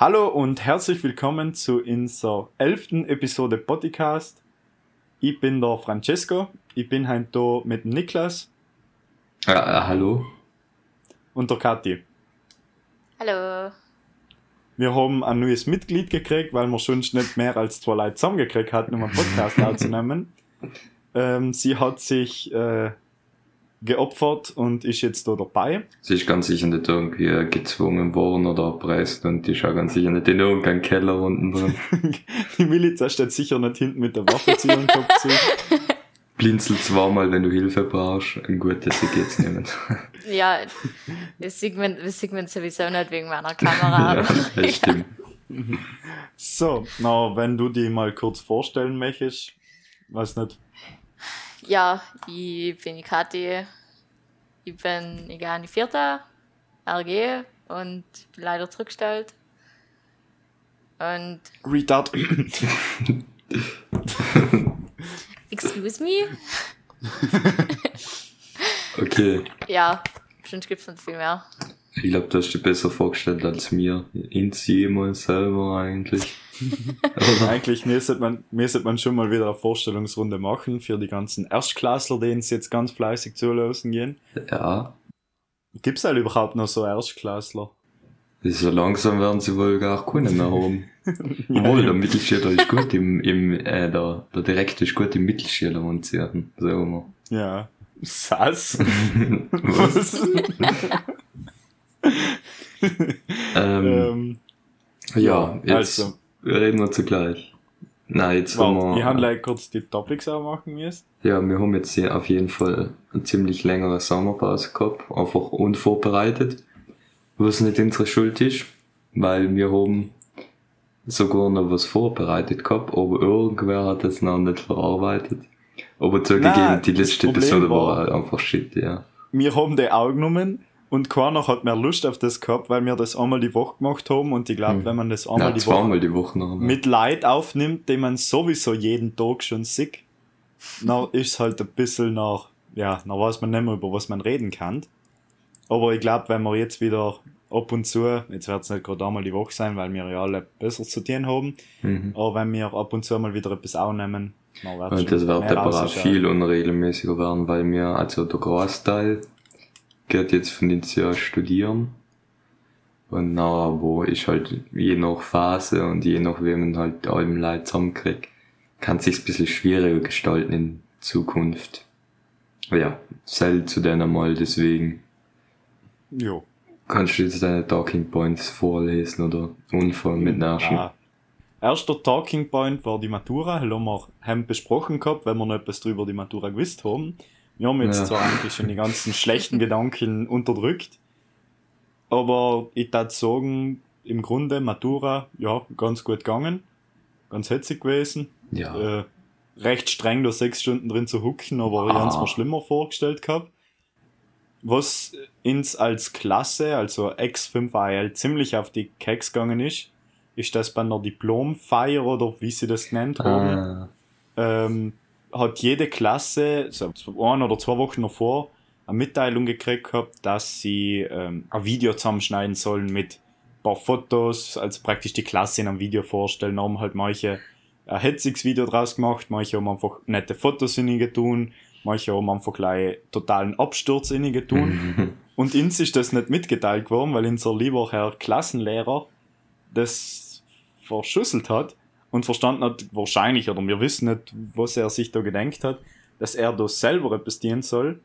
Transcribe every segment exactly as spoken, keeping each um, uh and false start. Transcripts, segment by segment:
Hallo und herzlich willkommen zu unserer elften Episode Podcast. Ich bin der Francesco, ich bin heute hier mit dem Niklas. Ja, hallo. Und der Kathi. Hallo. Wir haben ein neues Mitglied gekriegt, weil wir sonst nicht mehr als zwei Leute zusammengekriegt hatten, um einen Podcast aufzunehmen. Ähm, sie hat sich äh, geopfert und ist jetzt da dabei. Sie ist ganz sicher nicht irgendwie gezwungen worden oder erpresst und ist auch ganz sicher nicht in irgendeinem Keller unten drin. Die Miliz steht sicher nicht hinten mit der Waffe zu ihrem Kopf zu. Blinzel zweimal, wenn du Hilfe brauchst. Gut, das geht's nicht mehr. Ja, das sieht man, das sieht man sowieso nicht wegen meiner Kamera. Ja, das stimmt. So, na, wenn du dich mal kurz vorstellen möchtest, weiß nicht. Ja, ich bin die Kathi. Ich bin egal die Vierte, R G und bin leider zurückgestellt. Und. Retard. Excuse me? Okay. Ja, bestimmt gibt es nicht viel mehr. Ich glaube, du hast dich besser vorgestellt als mir. Ins jemals selber eigentlich. Eigentlich müsste man, müsste man schon mal wieder eine Vorstellungsrunde machen für die ganzen Erstklässler, denen es jetzt ganz fleißig zulassen gehen. Ja. Gibt es halt überhaupt noch so Erstklässler? So langsam werden sie wohl gar keine mehr haben. Obwohl, der Mittelschüler ist gut im, im äh, der, der Direktor ist gut im Mittelschüler und sie hatten, sagen wir. Ja. Sass? Was? ähm, ja, jetzt also. Reden wir zugleich. Nein, jetzt Wart, haben wir... Wir haben gleich kurz die Topics auch machen müssen. Ja, wir haben jetzt hier auf jeden Fall eine ziemlich längere Sommerpause gehabt, einfach unvorbereitet. Was nicht unsere Schuld ist, weil wir haben sogar noch was vorbereitet gehabt, aber irgendwer hat es noch nicht verarbeitet. Aber zugegeben, die letzte Episode war einfach shit, ja. Wir haben die auch genommen und keiner hat mehr Lust auf das gehabt, weil wir das einmal die Woche gemacht haben und ich glaube, hm. wenn man das einmal Nein, die, Woche die Woche noch, mit Leid aufnimmt, die man sowieso jeden Tag schon sieht, dann ist es halt ein bisschen nach, ja, dann weiß man nicht mehr, über was man reden kann. Aber ich glaube, wenn wir jetzt wieder ab und zu, jetzt wird es nicht gerade einmal die Woche sein, weil wir ja alle besser zu tun haben, mhm. aber wenn wir ab und zu mal wieder etwas aufnehmen, dann wird es Und das wird aber auch viel unregelmäßiger werden, weil wir, also der Großteil geht jetzt von den Jahr studieren. Und na, wo ich halt je nach Phase und je nach wem man halt allem Leid zusammenkriege, kann es sich ein bisschen schwieriger gestalten in Zukunft. Ja, selten zu denen mal, deswegen. Jo. Kannst du jetzt deine Talking Points vorlesen oder Unfall mit Naschen? Ja. Erster Talking Point war die Matura. Haben wir haben besprochen gehabt, weil wir noch etwas drüber die Matura gewusst haben. Wir haben jetzt ja. zwar eigentlich schon die ganzen schlechten Gedanken unterdrückt, aber ich würde sagen, im Grunde Matura, ja, ganz gut gegangen, ganz hetzig gewesen. Ja. Äh, recht streng da sechs Stunden drin zu hucken, aber ah. ich habe es mir schlimmer vorgestellt gehabt. Was uns als Klasse, also Ex fünf A L, ziemlich auf die Keks gegangen ist, ist das bei einer Diplomfeier oder wie sie das genannt haben, ah. ähm, hat jede Klasse, so ein oder zwei Wochen davor, eine Mitteilung gekriegt gehabt, dass sie ähm, ein Video zusammenschneiden sollen mit ein paar Fotos, also praktisch die Klasse in einem Video vorstellen. Da haben halt manche ein hetziges Video draus gemacht, manche haben einfach nette Fotos hineingetan. Manche haben einfach gleich totalen Absturz innen getun. Und uns ist das nicht mitgeteilt geworden, weil unser lieber Herr Klassenlehrer das verschüsselt hat und verstanden hat, wahrscheinlich, oder wir wissen nicht, was er sich da gedenkt hat, dass er da selber etwas dienen soll.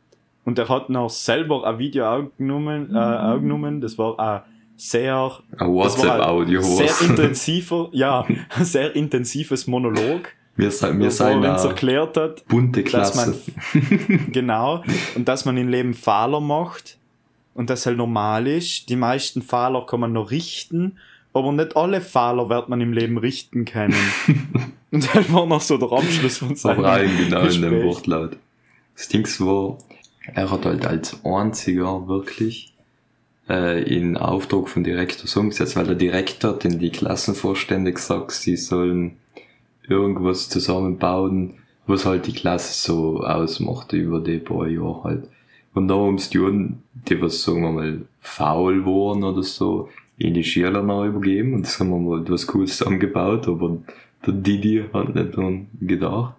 Und er hat noch selber ein Video aufgenommen, mhm. äh, aufgenommen. Das war ein sehr, WhatsApp-Audio, sehr intensiver, ja, ein sehr intensives Monolog. Wir sein, wir sein uns erklärt hat, bunte Klasse. Dass man, genau, und dass man im Leben Fehler macht und das halt normal ist. Die meisten Fehler kann man noch richten, aber nicht alle Fehler wird man im Leben richten können. Und das war noch so der Abschluss von seinem Gespräch. Genau in dem Wortlaut. Das Ding war, er hat halt als einziger wirklich äh, in Auftrag vom Direktor so umgesetzt, weil der Direktor denn die Klassenvorstände gesagt, sie sollen irgendwas zusammenbauen, was halt die Klasse so ausmacht über die paar Jahre halt. Und da haben es die, die was sagen wir mal faul waren oder so, in die Schule noch übergeben und das haben wir mal etwas Cooles zusammengebaut, aber der Didi hat nicht daran gedacht.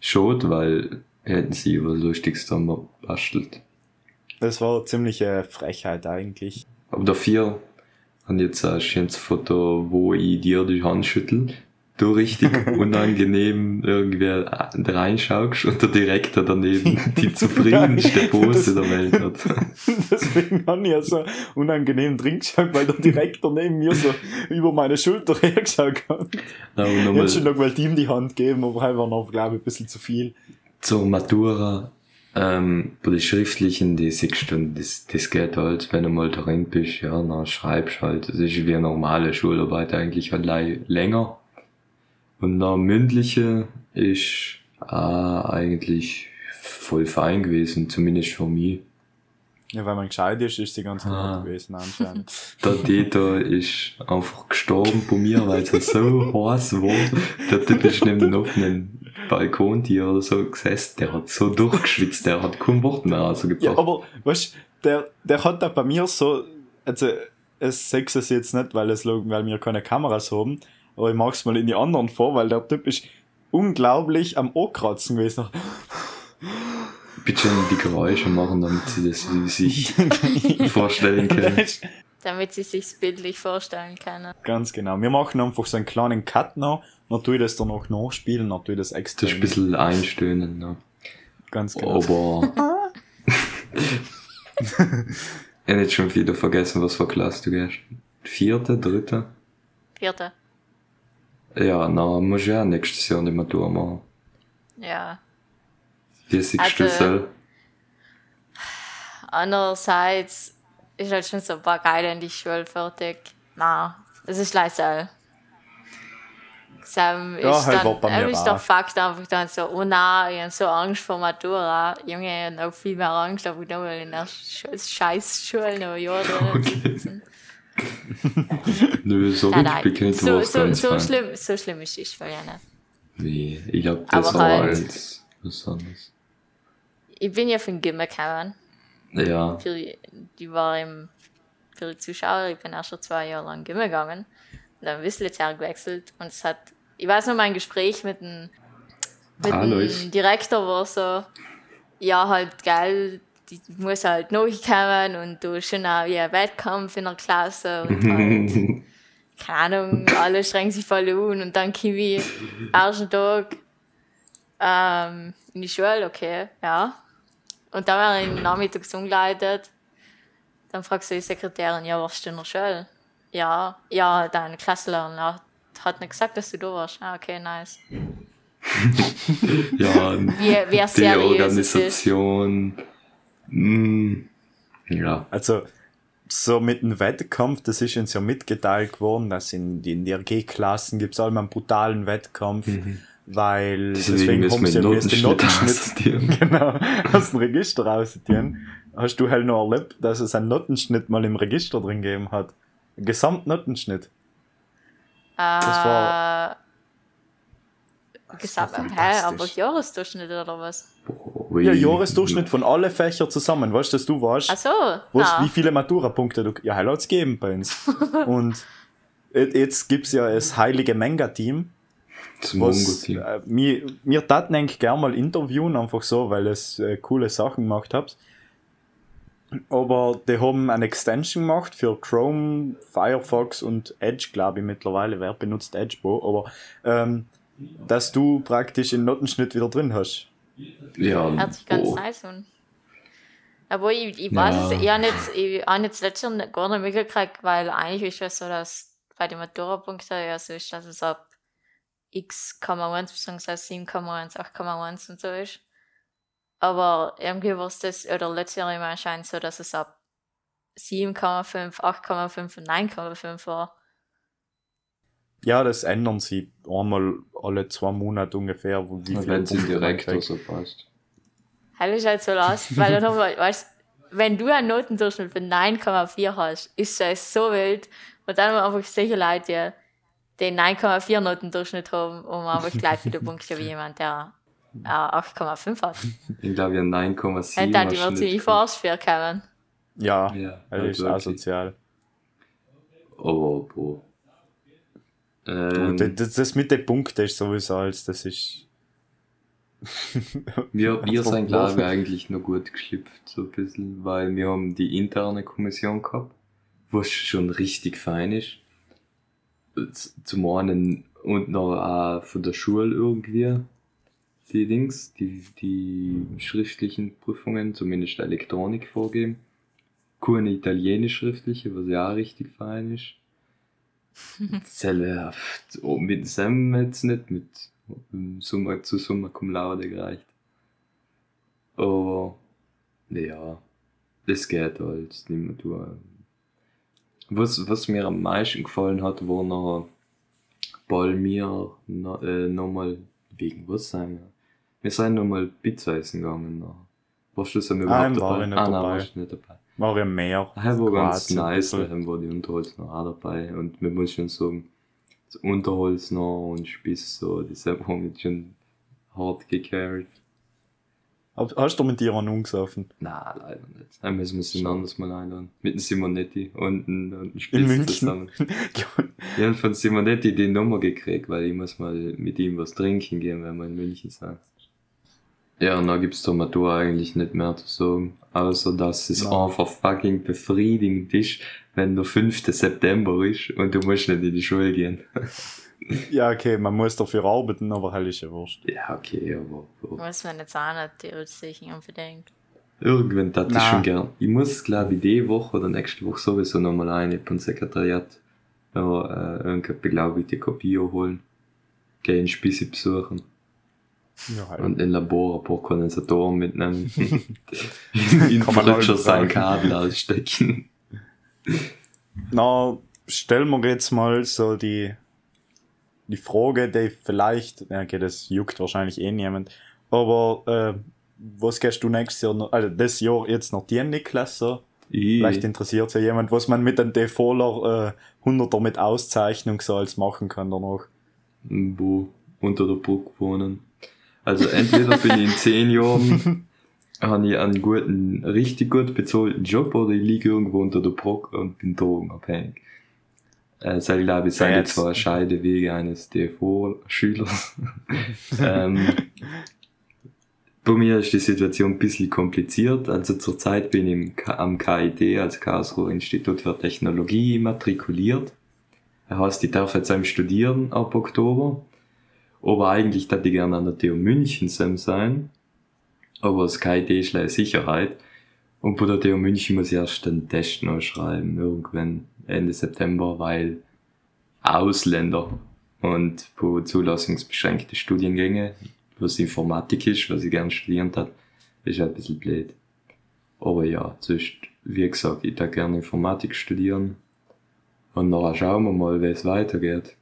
Schade, weil hätten sie was Lustiges zusammen bastelt. Das war eine ziemliche Frechheit eigentlich. Aber dafür habe ich jetzt ein schönes Foto, wo ich dir die Hand schüttel. Du richtig unangenehm irgendwie reinschaust und der Direktor daneben die zufriedenste Pose der Welt hat. Deswegen habe ich ja so unangenehm drin geschaut, weil der Direktor neben mir so über meine Schulter hergeschaut hat. Ja, ich hätte schon noch mal ihm die Hand gegeben, aber einfach noch, glaube ich, ein bisschen zu viel. Zur Matura, ähm, bei den Schriftlichen, die sechs Stunden, das, das geht halt, wenn du mal drin bist, ja, dann schreibst halt. Das ist wie eine normale Schularbeit eigentlich, halt länger. Und der mündliche ist äh, eigentlich voll fein gewesen, zumindest für mich. Ja, weil man gescheit ist, ist die ganze ah. Zeit gewesen anscheinend. Der Tito ist einfach gestorben bei mir, weil es so heiß war. Der Typ ist neben dem offenen Balkontier oder so gesessen, der hat so durchgeschwitzt, der hat kein Wort mehr rausgebracht. Ja, aber weißt du, der, der hat da bei mir so, also es sechs es jetzt nicht, weil, es, weil wir keine Kameras haben, aber ich mag's mal in die anderen vor, weil der Typ ist unglaublich am Ohrkratzen gewesen. Bitte die Geräusche machen, damit sie das sich vorstellen können. Damit sie sich's bildlich vorstellen können. Ganz genau. Wir machen einfach so einen kleinen Cut noch, dann tue ich das dann auch nachspielen, dann tue ich das extra. Das ist ein bisschen einstöhnen, ne? Ganz genau. Aber... ich hab jetzt schon wieder vergessen, was für Klasse du gehst. Vierte, dritte? Vierte. Ja, na, musst du ja nächstes Jahr die Matur machen. Ja. Die siegste also, soll. Andererseits ist halt schon so ein paar geil in die Schule fertig. Nein, es ist leider soll. Sam ist ja, halt dann, bei mir ist der Fakt einfach dann so, oh nein, ich habe so Angst vor Matura. Junge, ich habe noch viel mehr Angst, aber ich nochmal in der scheiß Schule noch ein Jahr drin sitzen. Nö, so nein, nein. Beginnt, so, so, so, schlimm, so schlimm ist es ja nicht. Nee, ich glaube, das war halt was anderes. Ich bin ja von Gimmer gekommen. Ja. Für, die war im, für die Zuschauer, ich bin auch schon zwei Jahre lang Gimmer gegangen. Und dann Wissletzer gewechselt. Und es hat, ich weiß noch, mein Gespräch mit dem, mit ah, dem Direktor war so, ja, halt geil. Ich muss halt nachkommen und du hast schon auch wie ein Wettkampf in der Klasse und halt, keine Ahnung, alle strengen sich voll an und dann komme ich am ersten Tag ähm, in die Schule, okay, ja. Und dann war ich am Nachmittag umgeleitet, dann fragst du die Sekretärin, ja, warst du in der Schule? Ja, ja, deine Klassenlehrerin hat nicht gesagt, dass du da warst. Ah, okay, nice. Ja, wie, wie die Organisation... Mm, ja. Also, so mit dem Wettkampf, das ist uns ja mitgeteilt worden, dass in, in der G-Klassen gibt es immer einen brutalen Wettkampf, mhm. weil deswegen, deswegen haben sie ja den Notenschnitt genau, aus dem Register rausziehen. Hast du halt noch erlebt, dass es einen Notenschnitt mal im Register drin gegeben hat? Einen Gesamtnotenschnitt. Äh, das war... Gesamt, hä, aber Jahresdurchschnitt oder was? Boy. Ja, Jahresdurchschnitt von allen Fächern zusammen, weißt du, dass du warst? Ach so, weißt, wie viele Matura-Punkte du... Ja, heute hat es gegeben bei uns. Und jetzt gibt es ja das heilige Menga-Team. Das Mongo-Team. Äh, mir, mir taten eigentlich gerne mal interviewen, einfach so, weil es äh, coole Sachen gemacht habt. Aber die haben eine Extension gemacht für Chrome, Firefox und Edge, glaube ich, mittlerweile. Wer benutzt Edge, wo? Aber... Ähm, dass du praktisch einen Notenschnitt wieder drin hast. Ja. Hört sich ganz oh. nice an. Aber ich, ich weiß es, ja. ich habe jetzt letztens gar nicht mitgekriegt, weil eigentlich ist es ja so, dass bei den Matura-Punkten ja so ist, dass es ab x Komma eins bzw. sieben Komma eins, acht Komma eins und so ist. Aber irgendwie war es das, oder letztes Jahr immer anscheinend so, dass es ab sieben Komma fünf, acht Komma fünf und neun Komma fünf war. Ja, das ändern sie einmal alle zwei Monate ungefähr, wo wie viel wenn sie direkt oder so passt. Halt ist halt so lost, weil dann nochmal, weißt, wenn du einen Notendurchschnitt von neun Komma vier hast, ist das so wild. Und dann haben wir einfach solche Leute, die neun Komma vier Notendurchschnitt haben, und einfach gleich viele Punkte wie jemand, der äh, acht Komma fünf hat. Ich glaube, ja neun Komma sieben. Und dann die wird ziemlich verarscht für kommen. Ja, ja, das ist asozial. Aber boah. Ähm, oh, das, das mit den Punkten ist sowieso alles, das ist... wir wir sind, glaube ich, eigentlich noch gut geschlüpft, so ein bisschen, weil wir haben die interne Kommission gehabt, was schon richtig fein ist. Zum einen und noch auch von der Schule irgendwie die Dings, die, die schriftlichen Prüfungen, zumindest Elektronik vorgeben. Keine italienisch-schriftliche, was ja auch richtig fein ist. Zelle, oh, mit Sam jetzt nicht, mit Summa, zu Summa Cum Laude gereicht. Aber, ja, das geht halt, nicht mehr. Was, was mir am meisten gefallen hat, war noch Palmier noch, äh, nochmal, wegen was sein wir? Wir sind nochmal Pizza essen gegangen. Noch. Warst du das überhaupt dabei? Nicht ah, dabei. Nein, warst du nicht dabei. War ja mehr. Er war ganz nice, da war die Unterholz noch auch dabei. Und wir muss schon sagen, das Unterholz noch und Spiss so, die selber haben schon hart gecarried. Hast du mit dir einen umgesoffen? Nein, leider nicht. Dann müssen wir es ein anderes Mal einladen. Mit einem Simonetti und einem Spiss zusammen. Wir haben von Simonetti die Nummer gekriegt, weil ich muss mal mit ihm was trinken gehen, wenn wir in München sind. Ja, und da gibt es zur Matur eigentlich nicht mehr zu sagen, außer dass es Nein. einfach fucking befriedigend ist, wenn der fünfter September ist und du musst nicht in die Schule gehen. Ja, okay, man muss dafür arbeiten, aber halt ist ja wurscht. Ja, okay, aber... aber. Muss man jetzt auch nicht sich unbedingt. Irgendwann tat ich schon gern. Ich muss, glaube ich, die Woche oder nächste Woche sowieso nochmal eine vom Sekretariat ja, äh, irgendwie beglaubigte Kopie holen, gehen Spieße besuchen. Ja, halt. Und in Labor ein paar Kondensatoren mitnehmen. In Flutscher sein Kabel ausstecken. Na, stellen wir jetzt mal so die, die Frage, die vielleicht, okay, das juckt wahrscheinlich eh niemand, aber äh, was gehst du nächstes Jahr noch, also das Jahr jetzt noch die Niklas so? I. Vielleicht interessiert es ja jemand, was man mit einem D-Voller äh, hunderter mit Auszeichnung so als machen kann danach. Wo? Unter der Brücke wohnen. Also entweder bin ich in zehn Jahren, habe ich einen guten, richtig gut bezahlten Job oder ich liege irgendwo unter der Brücke und bin drogenabhängig. Das also, glaube ich, sind die zwei Scheidewege eines D V-Schülers. ähm, bei mir ist die Situation ein bisschen kompliziert. Also zurzeit bin ich im K- am K I T, also Karlsruher Institut für Technologie, matrikuliert. Das heißt, ich darf jetzt studieren ab Oktober. Aber eigentlich würde ich gerne an der T U München sein, aber das K I T ist leider Sicherheit. Und bei der T U München muss ich erst den Test noch schreiben, irgendwann Ende September, weil Ausländer und bei zulassungsbeschränkten Studiengänge, was Informatik ist, was ich gerne studiert habe, ist halt ein bisschen blöd. Aber ja, sonst, wie gesagt, ich würde gerne Informatik studieren und nachher schauen wir mal, wie es weitergeht.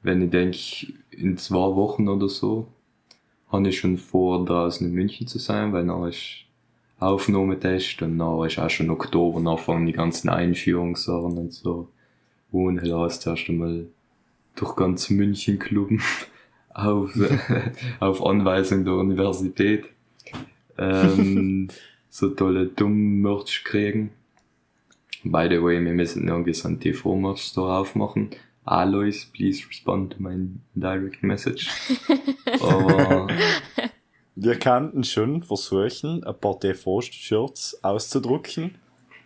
Wenn ich denke, in zwei Wochen oder so, habe ich schon vor, draußen in München zu sein, weil nachher ist Aufnahmetest und nachher ist auch schon Oktober, nachher die ganzen Einführungssachen und so. Und dann hast du erst einmal durch ganz München klubben auf, auf Anweisung der Universität ähm, so tolle Dumm-Merch kriegen. By the way, wir müssen irgendwie so einen T V-Merch-Store aufmachen. Alois, please respond to my direct message. Aber wir könnten schon versuchen, ein paar T V-Shirts auszudrucken,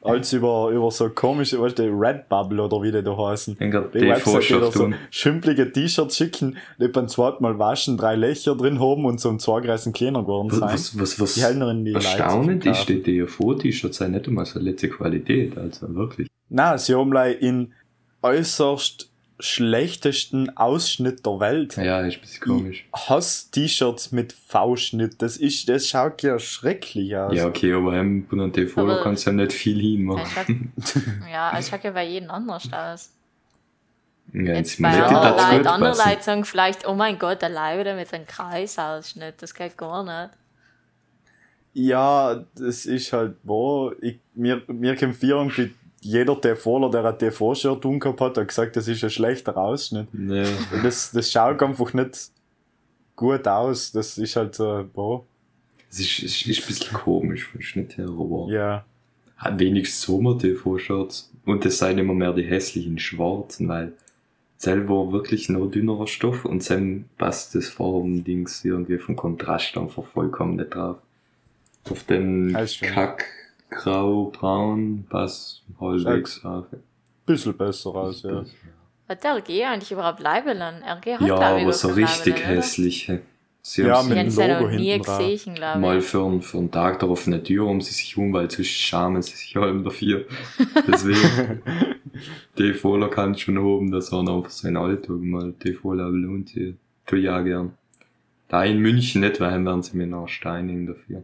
als über, über so komische, weißt du, Redbubble oder wie die da heißen. Ich glaube, T V-Shirts so schimpflige T-Shirts schicken, die beim zweiten Mal waschen, drei Löcher drin haben und so um zwei Kreisen kleiner geworden sein. Was, was, was, die in die was erstaunend ist, die T V-T-Shirts sind nicht immer so letzte Qualität, also wirklich. Nein, sie haben like in äußerst schlechtesten Ausschnitt der Welt. Ja, ist ein bisschen komisch. Ich hasse T-Shirts mit V-Schnitt. Das ist, das schaut ja schrecklich aus. Ja, okay, aber ähm, bei einem T V aber kannst du ja nicht viel hinmachen. Ja, es schaut, ja, es schaut ja bei jedem anders aus. Ja, jetzt bei anderen Leuten sagen vielleicht, oh mein Gott, der Leibe mit einem Kreisausschnitt, das geht gar nicht. Ja, das ist halt wahr. Ich, mir, mir kämpft hier irgendwie jeder T V-ler, der ein T V-Shirt umgehabt hat, hat gesagt, das ist ein schlechter Ausschnitt. Nee. Das, das schaut einfach nicht gut aus. Das ist halt so, boah. Es ist, ist, ist ein bisschen komisch vom Schnitt her, aber ja. wenigstens Sommer-T V-Shirts. Und das sind immer mehr die hässlichen schwarzen, weil selber wirklich noch dünnerer Stoff und dann passt das Farben-Dings irgendwie vom Kontrast einfach vollkommen nicht drauf. Auf den Kack, Grau, Braun passt halbwegs auf. Bisschen besser aus, ja. Hat der R G eigentlich überhaupt Leibeln? R G hat ja, aber so richtig Leibeln, hässliche. Sie ja, mit dem Logo hinten gesehen, glaub ich. Mal für einen, für einen Tag darauf eine Tür um sie sich um, weil sonst schämen sie sich allem dafür. Deswegen, die Fohler kann schon oben, dass er noch für sein Alltag mal die Fohler-Label und die tue ich auch gern. Da in München nicht, weil dann werden sie mir noch steinigen dafür.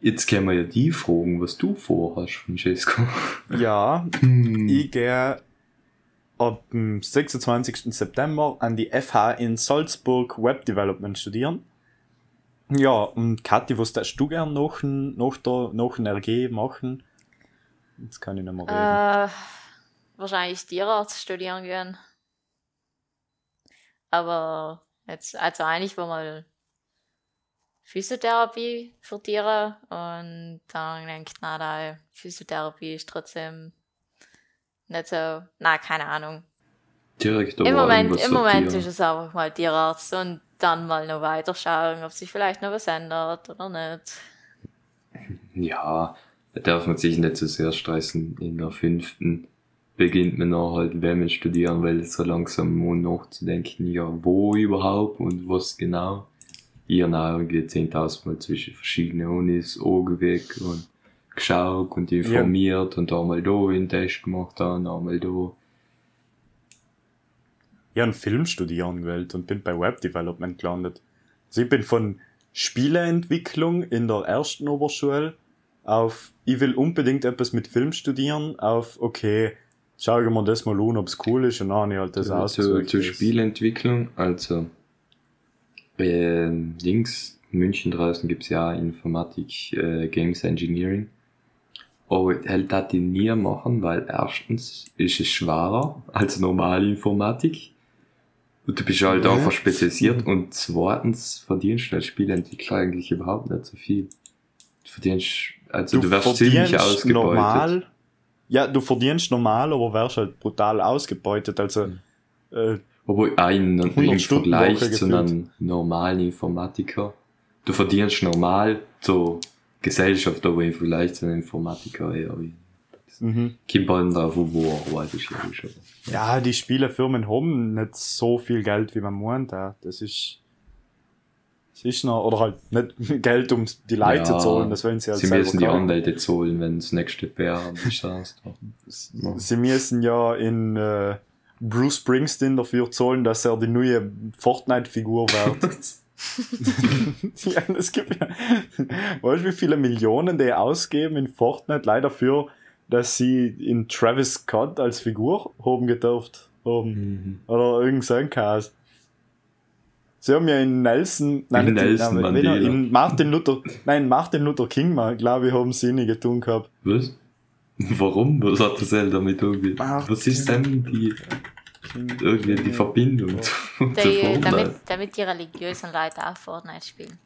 Jetzt können wir ja die fragen, was du vorhast, Francesco. Ja, ich gehe ab dem sechsundzwanzigsten September an die F H in Salzburg Web Development studieren. Ja, und Kathi, was darfst du gern noch ein, noch da, noch ein R G machen? Jetzt kann ich nicht mehr reden. Äh, wahrscheinlich Tierarzt studieren gehen. Aber jetzt, also eigentlich war mal Physiotherapie für Tiere und dann denkt na da Physiotherapie ist trotzdem nicht so, na keine Ahnung. Direkt im Moment, im Moment ist es einfach mal Tierarzt und dann mal noch weiter schauen, ob sich vielleicht noch was ändert oder nicht. Ja, da darf man sich nicht so sehr stressen. In der fünften beginnt man auch halt, wenn man studieren will, so langsam und nachzudenken, ja wo überhaupt und was genau. Ihr Nahrung geht zehntausend Mal zwischen verschiedenen Unis, Augen weg und geschaut und informiert ja. Und einmal da einen Test gemacht, dann einmal da. Ich habe einen Film studieren gewählt und bin bei Web Development gelandet. Also ich bin von Spieleentwicklung in der ersten Oberschule auf, ich will unbedingt etwas mit Film studieren, auf, okay, schau ich mir das mal an, ob es cool ist und dann habe ich halt das ja, ausgesucht. Zur Spieleentwicklung, also Äh, links, in München draußen gibt's ja Informatik, äh, Games Engineering. Aber halt das die nie machen, weil erstens ist es schwerer als normale Informatik. Und du bist halt einfach spezialisiert. Und zweitens verdienst du als Spielentwickler eigentlich überhaupt nicht so viel. Du verdienst, also du, du wirst ziemlich ausgebeutet. Normal, ja, du verdienst normal, aber wärst halt brutal ausgebeutet. Also, äh, Obwohl, auch in, im Vergleich zu einem normalen Informatiker. Du verdienst normal zur Gesellschaft, aber im Vergleich zu einem Informatiker eher wie. Mhm. Kommt bald drauf, wo er arbeitet. Ja, die Spielefirmen haben nicht so viel Geld, wie man meint. Das ist, das ist noch, oder halt nicht Geld, um die Leute ja, zu zahlen. Das wollen sie halt sie müssen die Anwälte zahlen, wenn das nächste Bär ist. Sie müssen ja in, äh, Bruce Springsteen dafür zahlen, dass er die neue Fortnite-Figur wird. Ja, es gibt ja, weißt du, wie viele Millionen die ausgeben in Fortnite, leider für, dass sie in Travis Scott als Figur haben gedurft haben. Mhm. Oder irgend so ein Chaos. Sie haben ja in Nelson, nein, in, Nelson nein, nein, in Martin Luther, nein, Martin Luther King, glaube ich, haben sie nicht getan gehabt. Was? Warum? Was hat das denn damit irgendwie? Martin. Was ist denn die, irgendwie die Verbindung zu, die, zu Fortnite? Damit, damit die religiösen Leute auch Fortnite spielen.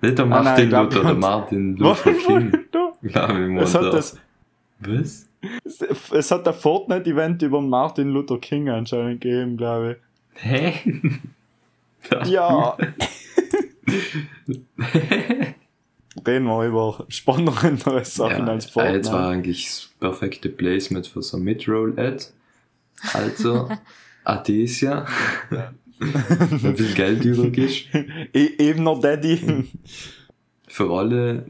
Nicht der Martin ah, nein, Luther, der Martin Luther King. Nein, es hat das, was? Es, es hat ein Fortnite-Event über Martin Luther King anscheinend gegeben, glaube ich. Hä? Ja. Reden wir über spannendere neue Sachen ja, als Fortnite. Jetzt war eigentlich das perfekte Placement für so ein Mid-Roll-Ad. Also, Athesia. Wie viel Geld übrig ist. E- eben noch Daddy. Für alle,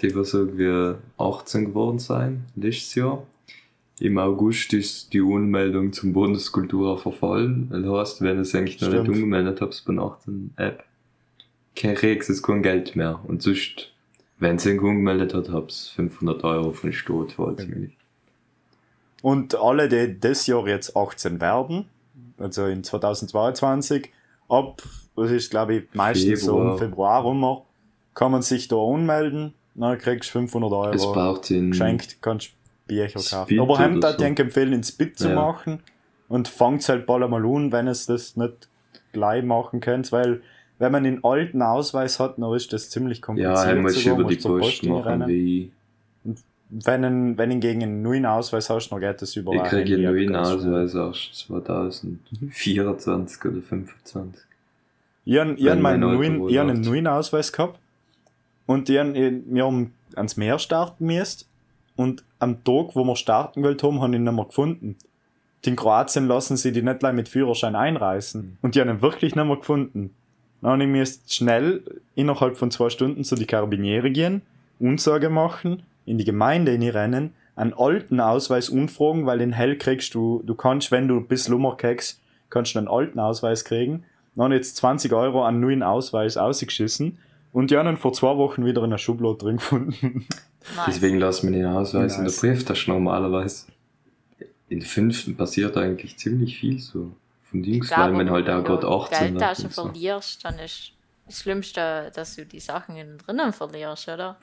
die was irgendwie achtzehn geworden sind, letztes Jahr. Im August ist die Anmeldung zum Bundeskultur verfallen. Das heißt, wenn ihr es eigentlich noch Stimmt. nicht angemeldet habt, bei einer achtzehn App. Kein Rex, es kein Geld mehr. Und sonst, wenn sie ihn gemeldet hat, hab's fünfhundert Euro von Stot, wollte ich. Und alle, die das Jahr jetzt achtzehn werden, also in zweitausendzweiundzwanzig, ab, was ist, glaube ich, meistens Februar. So im Februar rum, kann man sich da anmelden, dann kriegst du fünfhundert Euro. Es braucht ihn geschenkt, kannst Bierchen kaufen. Aber haben da, so. denke ich, empfehlen, ins Bit zu ja. machen und fangt halt bald einmal an, wenn es das nicht gleich machen könnt, weil wenn man den alten Ausweis hat, dann ist das ziemlich kompliziert. Ja, einmal über die Post machen, wie Wenn du hingegen einen neuen Ausweis hast, dann geht das überall. Ich kriege einen neuen Ausweis erst zwanzig vierundzwanzig oder zwanzig fünfundzwanzig. Ich habe einen neuen Ausweis gehabt und ich, wir haben ans Meer starten müssen und am Tag, wo wir starten wollten, haben, habe ich ihn nicht mehr gefunden. In Kroatien lassen sie die nicht gleich mit Führerschein einreisen und die haben ihn wirklich nicht mehr gefunden. Dann habe ich müssen schnell innerhalb von zwei Stunden zu die Karabiniere gehen, Unsage machen, in die Gemeinde in die Rennen, einen alten Ausweis umfragen, weil den hell kriegst du, du kannst, wenn du bis Lummer kriegst, kannst du einen alten Ausweis kriegen. Dann jetzt zwanzig Euro an neuen Ausweis ausgeschissen und die haben vor zwei Wochen wieder in der Schublade drin gefunden. Nice. Deswegen lassen wir den Ausweis nice. in der Brieftasche normalerweise. In der fünften passiert eigentlich ziemlich viel so. Von Dings, weil man halt auch gerade achtzehn Geldtasche hat. Wenn du verlierst, dann ist das Schlimmste, dass du die Sachen innen drinnen verlierst, oder?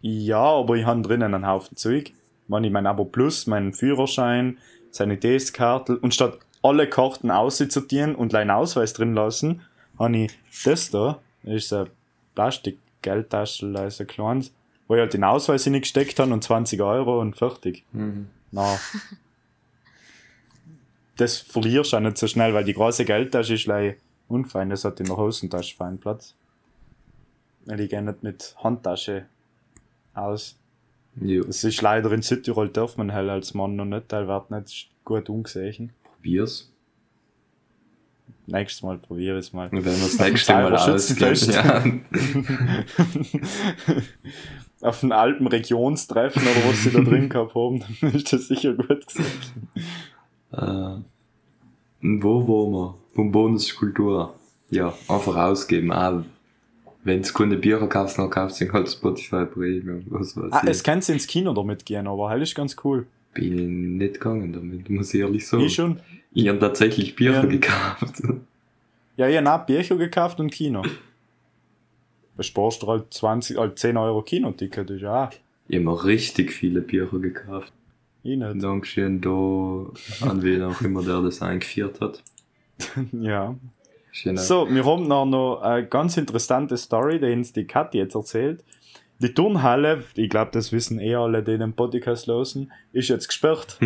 Ja, aber ich habe drinnen einen Haufen Zeug. Wenn ich mein Abo Plus, meinen Führerschein, Sanitätskarte und statt alle Karten auszutieren und einen Ausweis drin lassen, habe ich das da. Das ist eine Plastik-Geldtasche, also kleines, wo ich halt den Ausweis hineingesteckt habe und zwanzig Euro und fertig. Mhm. Na. Das verlierst du auch nicht so schnell, weil die große Geldtasche ist like unfein. Das hat in der Hosentasche feinen Platz. Weil ich gehe nicht mit Handtasche aus. Jo. Das ist leider in Südtirol, darf man hell als Mann noch nicht, weil wird nicht gut umgesehen. Probier's. Nächstes Mal probier es mal. Und wenn wir das nächste Mal ausgehen. Ja. Auf einem Alpenregionstreffen oder was sie da drin gehabt haben, dann ist das sicher gut gesagt. Äh, wo waren wir? Vom Bonus Kultur. Ja, einfach ausgeben. Auch wenn es keine Bücher kaufst, dann kaufst du halt Spotify Premium. Was weiß ah, ich. Es kannst du ins Kino damit gehen, aber halt ist ganz cool. Bin ich nicht gegangen damit, muss ich ehrlich sagen. Ich schon. Ich habe tatsächlich Bücher ja. gekauft. Ja, ich habe auch Bücher gekauft und Kino. Da sparst du halt, zwanzig, halt zehn Euro Kinoticket, ist ja auch. Ich habe mir richtig viele Bücher gekauft. Ich nicht. Dankeschön da, an wen auch immer der das eingeführt hat. Ja. Schöner. So, wir haben noch, noch eine ganz interessante Story, die uns die Kathi jetzt erzählt. Die Turnhalle, ich glaube, das wissen eh alle, die den Podcast losen, ist jetzt gesperrt.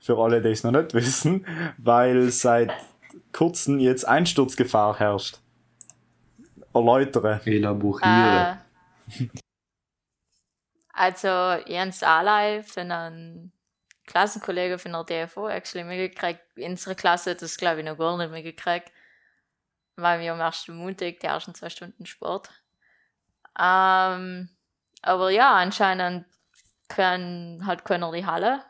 Für alle, die es noch nicht wissen, weil seit kurzem jetzt Einsturzgefahr herrscht. Erläutere. Elaboriere. Äh, also, Jens Alay von einem Klassenkollegen von der D F O actually mitgekriegt. Unsere Klasse hat das, glaube ich, noch gar nicht mitgekriegt, weil wir am ersten Montag die ersten zwei Stunden Sport. Ähm, aber ja, anscheinend können, hat keiner die Halle.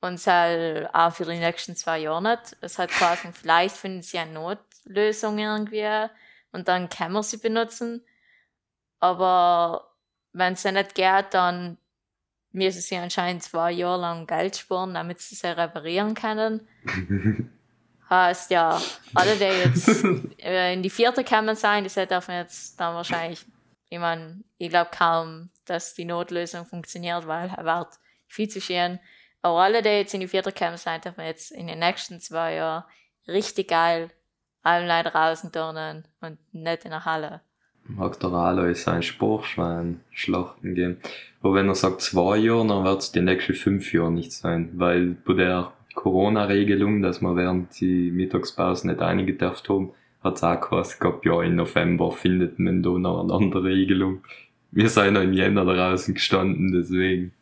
Und es halt auch für die nächsten zwei Jahre nicht. Es hat quasi, vielleicht finden sie eine Notlösung irgendwie und dann können wir sie benutzen. Aber wenn es nicht geht, dann müssen sie anscheinend zwei Jahre lang Geld sparen, damit sie sie reparieren können. Heißt ja, alle, die jetzt in die vierte kommen sein, die dürfen jetzt dann wahrscheinlich, ich meine, ich glaube kaum, dass die Notlösung funktioniert, weil er wird viel zu schön. Aber alle, die jetzt in die vierte kommen sind, dürfen jetzt in den nächsten zwei Jahren richtig geil alle Leute draußen turnen und nicht in der Halle. Mag der Alois sein Sportschwein schlachten gehen. Aber wenn er sagt zwei Jahre, dann wird es die nächsten fünf Jahre nicht sein. Weil bei der Corona-Regelung, dass man während die Mittagspause nicht eingedämpft haben, hat es auch quasi gehabt, ja, im November findet man da noch eine andere Regelung. Wir sind noch im Jänner draußen gestanden, deswegen.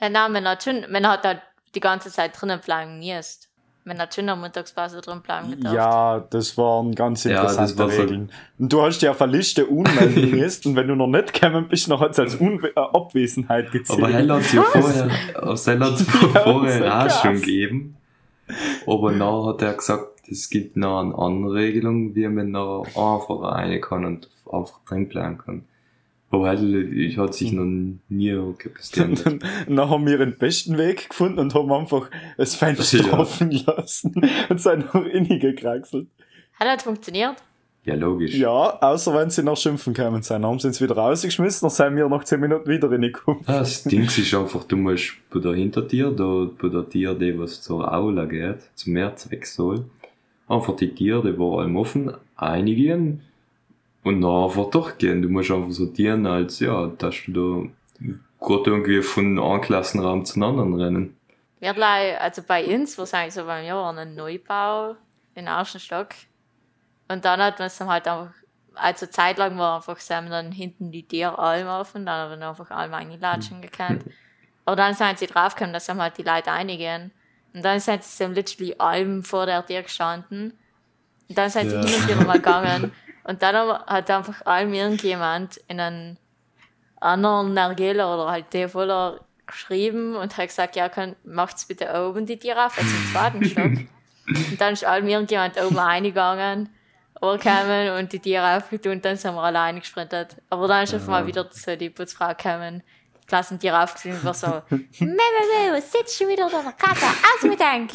Ja, nein, man hat, schon, man hat halt die ganze Zeit drinnen bleiben müssen. Man hat schon am Mittagspause drin bleiben gedacht. Ja, das waren ganz interessante ja, Regeln. So. Und du hast ja auf eine Liste unmelden müssen und wenn du noch nicht gekommen bist, dann hat es als Unwe- äh, Abwesenheit gezählt. Aber Hell hat es ja vorher, ja, vorher auch schon gegeben. Aber nachher hat er gesagt, es gibt noch eine andere Regelung, wie man noch einfach rein kann und einfach drin bleiben kann. Oh, ich hat sich noch nie gepasst. Dann, dann haben wir den besten Weg gefunden und haben einfach das Fenster ja. offen lassen und sind noch reingekraxelt. Hat das funktioniert? Ja, logisch. Ja, außer wenn sie noch schimpfen kamen sind. Dann haben sie uns wieder rausgeschmissen, dann sind wir nach zehn Minuten wieder reingekommen. Ah, das Ding ist einfach, du musst bei der Hintertier, da, bei der Tier, die was zur Aula geht, zum März weg soll, einfach die Tiere, die waren offen, einigen. Und dann einfach durchgehen. Du musst einfach sortieren, als ja, dass du da gerade irgendwie von einem Klassenraum zum anderen rennen. Wir glauben, also bei uns, wahrscheinlich so bei mir, war ein Neubau im ersten Stock. Und dann hat man es dann halt einfach, also zeitlang war einfach so, dann hinten die Tieralm offen, dann haben wir einfach alle eingelatschen gekannt. Aber dann sind sie draufgekommen, dass halt die Leute einigen. Und dann sind sie so literally Alben vor der Tür gestanden. Und dann sind ja. sie hin und wieder mal gegangen. Und dann hat einfach allem irgendjemand in einen anderen Nargela oder halt der voller geschrieben und hat gesagt, ja, macht's bitte oben die Tür auf, also im zweiten Stock. Und dann ist allem irgendjemand oben reingegangen, übergekommen und die Tür aufgetan und dann sind wir alleine gesprintet. Aber dann ist einfach mal wieder so die Putzfrau gekommen, die Klassentür aufgesehen und war so, meh, meh, meh, was sitzt schon wieder da? Katze, aus mit Denk!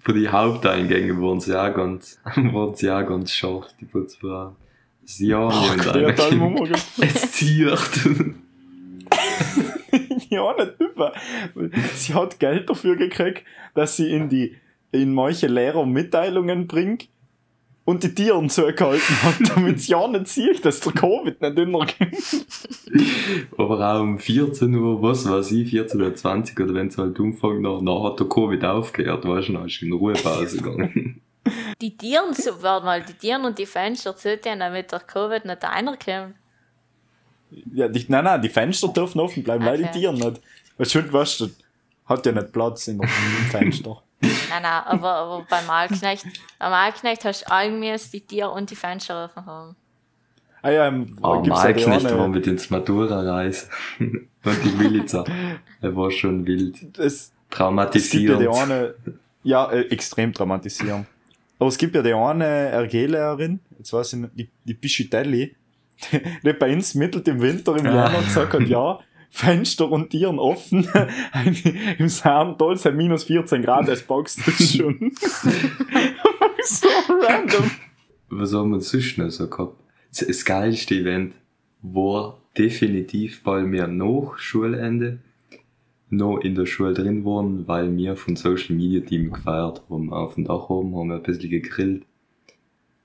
Für die Haupteingänge waren sie auch ganz, waren sie auch ganz scharf, die Putzfrauen. Sie haben ja einen Es ziert. Ja, nicht über. Sie hat Geld dafür gekriegt, dass sie in die, in manche Lehrer Mitteilungen bringt und die Tieren zurückgehalten hat, damit sie ja nicht sieht, dass der Covid nicht dünner geht. Aber auch um vierzehn Uhr, was weiß ich, vierzehn Uhr zwanzig oder wenn es halt umfängt, dann hat der Covid aufgehört, weißt du, dann ist in Ruhepause gegangen. Die Tieren, so, warte mal, die Tieren und die Fenster zünden, damit der Covid nicht reinkommt. Ja, die, nein, nein, die Fenster dürfen offen bleiben, okay. Weil die Tiere nicht. Was schon weißt du, hat ja nicht Platz in dem Fenster. Nein, nein, aber, aber beim Malknecht, beim Malknecht hast du allmählich die Tiere und die Fenster offen haben. Ah ja, im oh, Malknecht war mit ins Matura-Reis. Und die Miliza. Er war schon wild. Es, traumatisierend. Es gibt ja, die eine, ja äh, extrem traumatisierend. Aber es gibt ja die eine R G-Lehrerin, jetzt weiß ich nicht, die, die Pischitelli, die bei uns mittelt im Winter im Januar gesagt hat, ja, Fenster und Tieren offen, im Saarmtal sind minus vierzehn Grad, als boxt das schon. So random. Was haben wir sonst noch so gehabt? Das geilste Event war definitiv, weil wir nach Schulende noch in der Schule drin waren, weil wir vom Social Media Team gefeiert haben. Auf dem Dach oben haben wir ein bisschen gegrillt.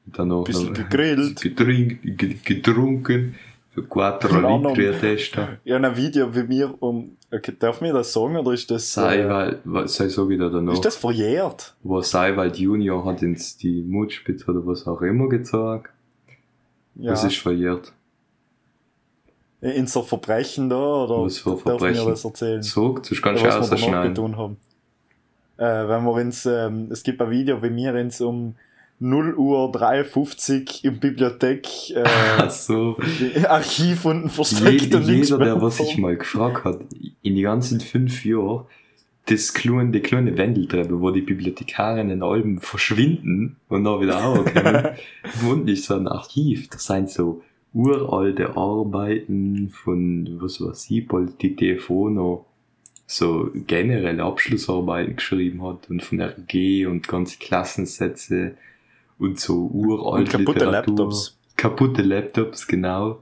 Danach bisschen gegrillt. Getrunken, getrunken. Für Quattro-Litri-Tester. Ja, ein Video wie wir um. Okay, darf mir das sagen oder ist das. Sei, äh, weil, was, sei so wieder danach. Ist das verjährt? Was sei, weil Junior hat uns die Mutspitze oder was auch immer gezeigt. Ja. Das ist verjährt. In so Verbrechen da oder? Was für Verbrechen? Darf mir das erzählen? So, das kannst du ja auch rausschneiden. Äh, wenn wir ins, ähm, es gibt ein Video wie wir ins um. null Uhr dreiundfünfzig im Bibliothek äh, Ach so. Archiv unten versteckt Je, und nichts Jeder, der was ich mal gefragt hat, in den ganzen fünf Jahren, das kleine, die kleine Wendeltreppe, wo die Bibliothekarinnen Alben verschwinden und dann wieder aufkommen, wohnt nicht so ein Archiv. Das sind so uralte Arbeiten von, was weiß ich, Politik T V noch so generelle Abschlussarbeiten geschrieben hat und von R G und ganze Klassensätze und so uralte Literatur. Kaputte Laptops. Kaputte Laptops, genau.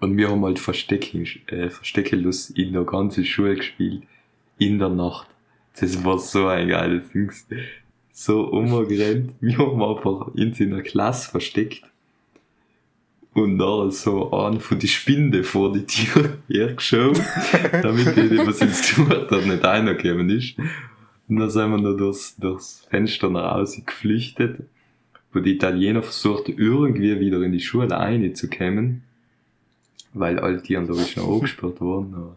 Und wir haben halt Verstecken, äh, Versteckelust in der ganzen Schule gespielt. In der Nacht. Das war so ein geiles Ding. So umgerannt. Wir haben einfach in seiner Klasse versteckt. Und dann so an von die Spinde vor die Tür hergeschoben. Damit die, die was ins Tut hat, nicht reingekommen ist. Und dann sind wir noch durchs, durchs Fenster nach außen geflüchtet, wo die Italiener versucht, irgendwie wieder in die Schule reinzukommen, weil alle Tiere da schon angesperrt wurden. Aber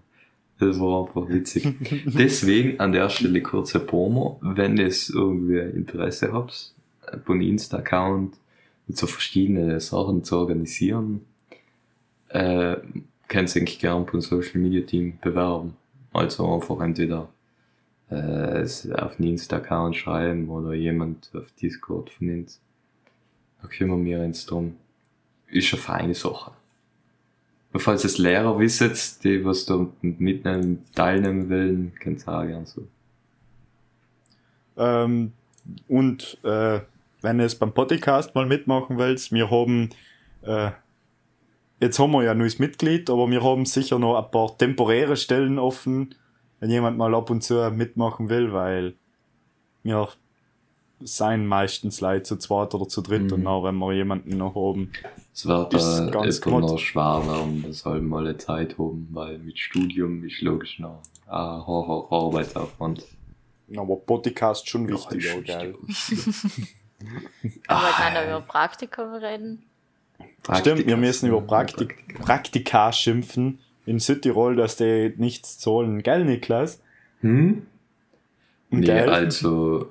das war einfach witzig. Deswegen an der Stelle kurz ein Promo, wenn ihr irgendwie Interesse habt, von Insta-Account mit so verschiedenen Sachen zu organisieren, äh, könnt ihr eigentlich gerne von Social-Media-Team bewerben. Also einfach entweder es auf den Insta-Account schreiben oder jemand auf Discord von uns. Da kümmern wir uns drum. Ist eine feine Sache. Und falls es Lehrer wisst, die was da mitnehmen, teilnehmen wollen, könnt ihr auch gerne so. Ähm, und äh, wenn ihr es beim Podcast mal mitmachen wollt, wir haben äh, jetzt haben wir ja ein neues Mitglied, aber wir haben sicher noch ein paar temporäre Stellen offen, wenn jemand mal ab und zu mitmachen will, weil ja, sein meistens leid zu zweit oder zu dritt, mhm. und auch wenn wir jemanden noch haben. Es wird äh, noch schwer werden, das halt mal eine Zeit haben, weil mit Studium ist logisch noch ein hoher Arbeitsaufwand. Aber Podcast schon ja, wichtig, auch geil. Aber kann er über Praktika reden? Praktika. Stimmt, wir müssen über Praktik- Praktika. Praktika schimpfen in Südtirol, dass die nichts zahlen. Gell, Niklas? Hm? Nee, Gell? Also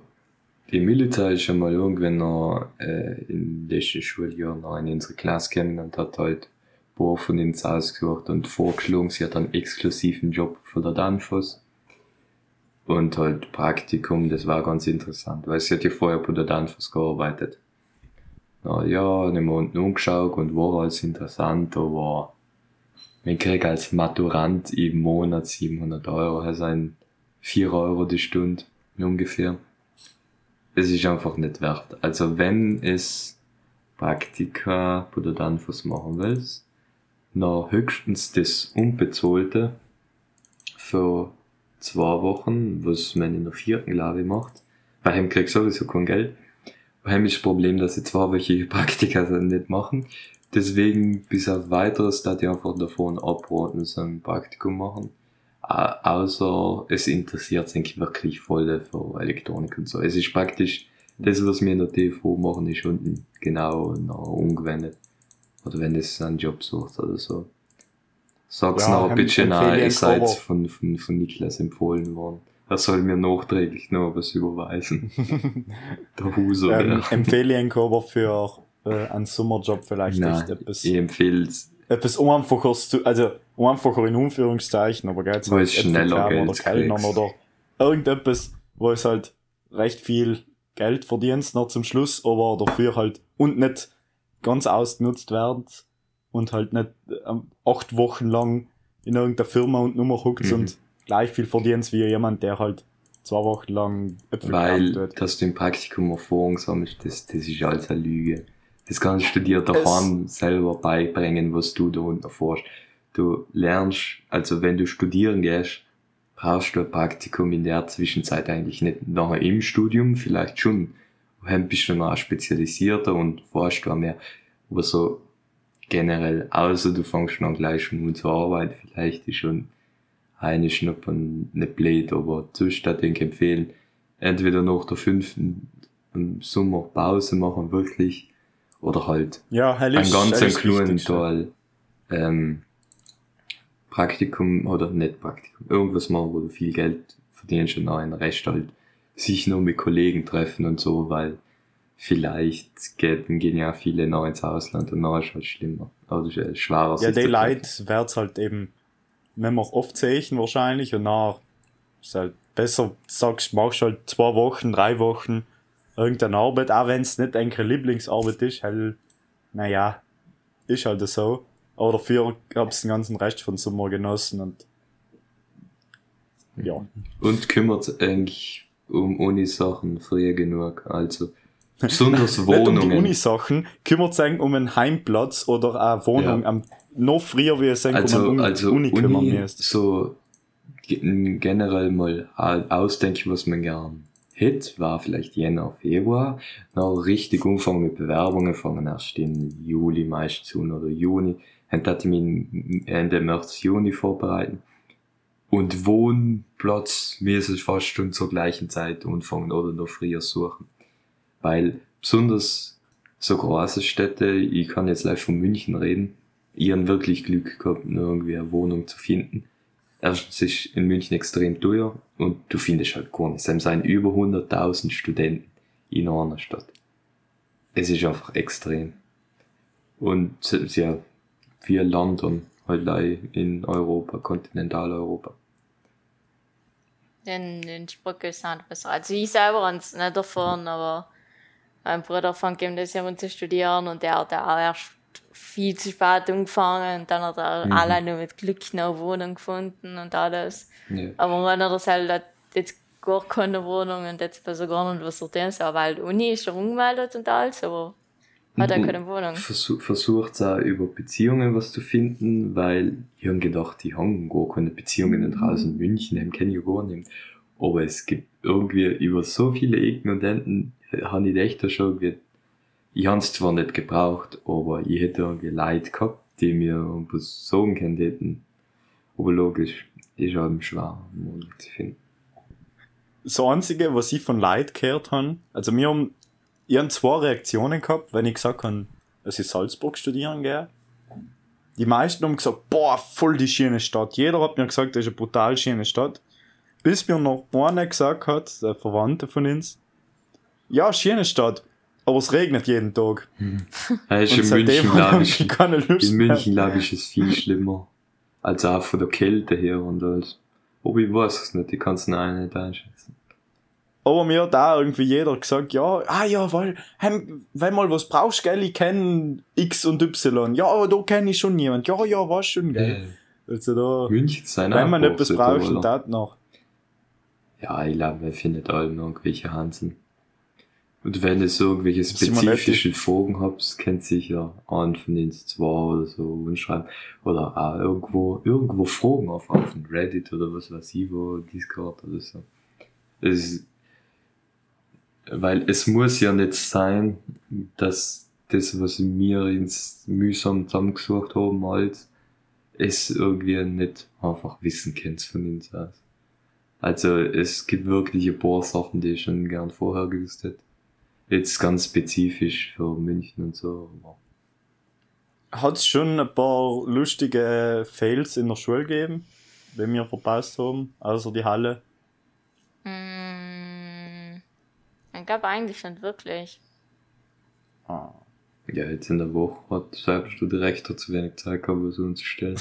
die Milita ist schon mal irgendwann noch äh, im letzten Schuljahr noch in unsere Klasse gekommen und hat halt ein paar von ihnen ausgesucht und vorgeschlagen. Sie hat einen exklusiven Job von der Danfoss. Und halt Praktikum, das war ganz interessant, weil sie hat ja vorher bei der Danfoss gearbeitet. Na ja, einen Monat umgeschaut und war alles interessant, aber man kriegt als Maturant im Monat siebenhundert Euro, also ein vier Euro die Stunde ungefähr. Es ist einfach nicht wert. Also wenn es Praktika bei der Danfoss machen willst, na höchstens das Unbezahlte für zwei Wochen, was man in der vierten Klasse macht, weil heim kriegt sowieso kein Geld. Heim ist das Problem, dass sie zweiwöchige Praktika nicht machen. Deswegen, bis auf weiteres, da die einfach davon abraten, so ein Praktikum machen. Außer es interessiert sich wirklich voll für Elektronik und so. Es ist praktisch, das, was wir in der T V machen, ist unten genau noch umgewendet. Oder wenn es einen Job sucht oder so. Sag's ja, noch ein bisschen nach, ihr seid von, von, von Niklas empfohlen worden. Er soll mir nachträglich noch was überweisen. Der Huso. Ähm, empfehle ich einen Cover für äh, einen Sommerjob vielleicht Nein, nicht. Etwas, ich empfehle es. Etwas uneinfacheres zu, also uneinfacher in Anführungszeichen, aber geil. Wo es schneller Geld oder Kellnern oder irgendetwas, wo es halt recht viel Geld verdienst noch zum Schluss, aber dafür halt und nicht ganz ausgenutzt werden. Und halt nicht acht Wochen lang in irgendeiner Firma und Nummer huckt mhm. und gleich viel verdient wie jemand, der halt zwei Wochen lang Äpfel weil, wird. Dass du im Praktikum Erfahrung sammelst, das, das ist alles eine Lüge. Das kannst du dir daheim es selber beibringen, was du da unten erfährst. Du lernst, also wenn du studieren gehst, brauchst du ein Praktikum in der Zwischenzeit eigentlich nicht. Nachher im Studium vielleicht schon. Dann bist du noch spezialisierter und fährst da mehr. Aber so generell, außer du fängst noch gleich schon an zu arbeiten, vielleicht ist schon eine Schnuppern nicht blöd, aber zustatt ich empfehlen, entweder nach der fünften Sommer Pause machen wirklich, oder halt ja, ein ganzen kleinen Teil ähm, Praktikum oder nicht Praktikum, irgendwas machen, wo du viel Geld verdienst und auch den Rest halt sich nur mit Kollegen treffen und so, weil vielleicht gehen, gehen ja viele noch ins Ausland und noch ist es halt schlimmer. Oder also schwerer. Ja, die Leute werden es halt eben, wenn man oft sehen wahrscheinlich und nach ist halt besser, sagst, machst halt zwei Wochen, drei Wochen irgendeine Arbeit, auch wenn es nicht eigentlich Lieblingsarbeit ist, halt, naja, ist halt so. Aber dafür hab's den ganzen Rest von Sommer genossen und ja. Und kümmert eigentlich um Uni-Sachen früher genug, also besonders Wohnungen. Nicht um die Uni-Sachen, kümmert sich um einen Heimplatz oder eine Wohnung. Ja. Am, noch früher, wie ihr sagt, also, um also Uni kümmern müsst. So generell mal ausdenken, was man gern hätte, war vielleicht Jänner, Februar. Noch richtig umfangen mit Bewerbungen, fangen erst im Juli meistens an oder Juni. Dann hatte ich mich Ende März, Juni vorbereiten. Und Wohnplatz müssen fast schon zur gleichen Zeit anfangen oder noch früher suchen. Weil besonders so große Städte, ich kann jetzt live von München reden, ich habe wirklich Glück gehabt, nur irgendwie eine Wohnung zu finden. Erstens ist in München extrem teuer und du findest halt gar nichts. Es sind über hunderttausend Studenten in einer Stadt. Es ist einfach extrem. Und ja, wir landen halt in Europa, Kontinentaleuropa. In, in Sprüche ist es nicht besser. Also ich selber habe es nicht erfahren, aber mein Bruder fängt eben das Jahr an zu studieren und der hat auch erst viel zu spät angefangen und dann hat er mhm. alleine mit Glück noch eine Wohnung gefunden und alles. Ja. Aber einer das halt hat jetzt gar keine Wohnung und jetzt weiß er gar nicht, was er tun soll, weil die Uni ist schon umgemeldet und alles, aber hat er keine Wohnung. Versuch, versucht es auch über Beziehungen was zu finden, weil ich habe gedacht, die haben gar keine Beziehungen draußen in München, den kenne ich gar nicht. Aber es gibt irgendwie über so viele Ecken und Enden, habe ich echt schon irgendwie, ich habe es zwar nicht gebraucht, aber ich hätte irgendwie Leute gehabt, die mir was sagen können hätten. Aber logisch, ist halt schwer im Moment zu finden. Das Einzige, was ich von Leuten gehört habe, also wir haben, ich habe zwei Reaktionen gehabt, wenn ich gesagt habe, dass ich Salzburg studieren gehe. Die meisten haben gesagt, boah, voll die schöne Stadt. Jeder hat mir gesagt, das ist eine brutal schöne Stadt. Bis mir noch einer gesagt hat, der Verwandte von uns, ja, schöne Stadt, aber es regnet jeden Tag. Hm. Also in München, glaube ich, in München, glaube ich, ist es viel schlimmer. Also auch von der Kälte her und alles. Aber ich weiß es nicht, ich kann es nicht einschätzen. Aber mir hat auch irgendwie jeder gesagt, ja, ah ja, weil, wenn mal was brauchst, gell, ich kenne X und Y. Ja, aber da kenne ich schon jemand. Ja, ja, was schon, gell. Äh, also da, München sein wenn man etwas braucht, dann das noch. Ja, ich glaube, man findet allen irgendwelche Hansen. Und wenn ihr so irgendwelche spezifischen Fragen habt, könnt ihr sicher einen von den zwei oder so und schreiben. Oder auch irgendwo, irgendwo Fragen auf, auf dem Reddit oder was weiß ich, wo Discord oder so. Das ist, weil es muss ja nicht sein, dass das, was wir ins mühsam zusammengesucht haben, als es irgendwie nicht einfach wissen könnt von uns aus. Also es gibt wirklich ein paar Sachen, die ich schon gern vorher gewusst hätte. Jetzt ganz spezifisch für München und so. Hat es schon ein paar lustige Fails in der Schule gegeben, die wir verpasst haben, außer die Halle? Hm, ich glaube eigentlich nicht wirklich. Ah. Ja, jetzt in der Woche hat selbst du Direktor zu wenig Zeit gehabt, was uns zu stellen.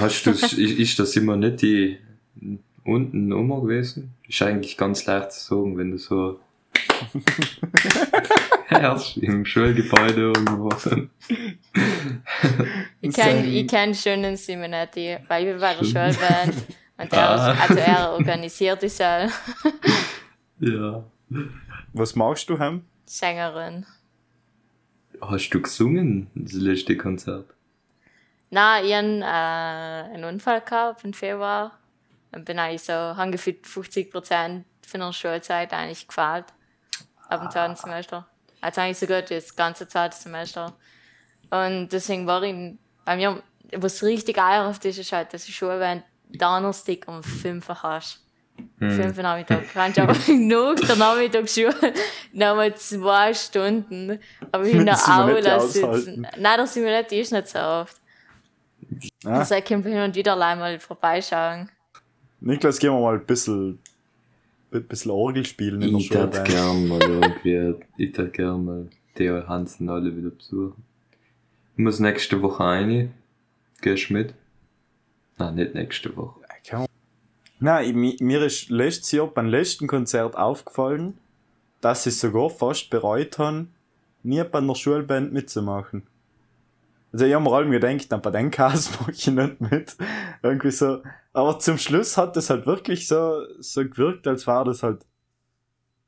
Hast du, ist das immer nicht die unten Nummer gewesen? Ist eigentlich ganz leicht zu sagen, wenn du so herrsch im Schulgebäude irgendwo sind. Ich kenne ich kenn schon den Simonetti, weil ich war bei der Schulband und er, ah. also er organisiert die Saal. Ja. Was machst du, Hem? Sängerin. Hast du gesungen, das letzte Konzert? Nein, ich habe äh, einen Unfall gehabt im Februar. Und bin eigentlich so, habe gefühlt fünfzig Prozent von der Schulzeit eigentlich gefehlt. Ab dem zweiten Semester. Also eigentlich so gut wie das ganze zweite Semester. Und deswegen war ich, bei mir, was richtig eierhaft ist, ist halt, dass die Schule während Donnerstag um fünf Uhr hast. Hm. Fünf Uhr Nachmittag. Kannst aber genug der Nachmittagsschule. Nochmal zwei Stunden. Aber in der Aula sitzen. Nein, der Simulator ist nicht so oft. Ah. Deshalb können wir hin und wieder allein mal vorbeischauen. Niklas, gehen wir mal ein bisschen, ein bisschen Orgel spielen in der ich Schule. Ich würde gerne mal irgendwie, ich würde gerne mal Theo Hansen alle wieder besuchen. Ich muss nächste Woche rein. Gehst du mit? Nein, nicht nächste Woche. Nein, ich, mir ist letztes Jahr beim letzten Konzert aufgefallen, dass ich sogar fast bereut habe, nie bei einer Schulband mitzumachen. Also ich habe mir allem gedacht, dann bei den Chaos mache ich nicht mit. Irgendwie so. Aber zum Schluss hat das halt wirklich so, so gewirkt, als wäre das halt,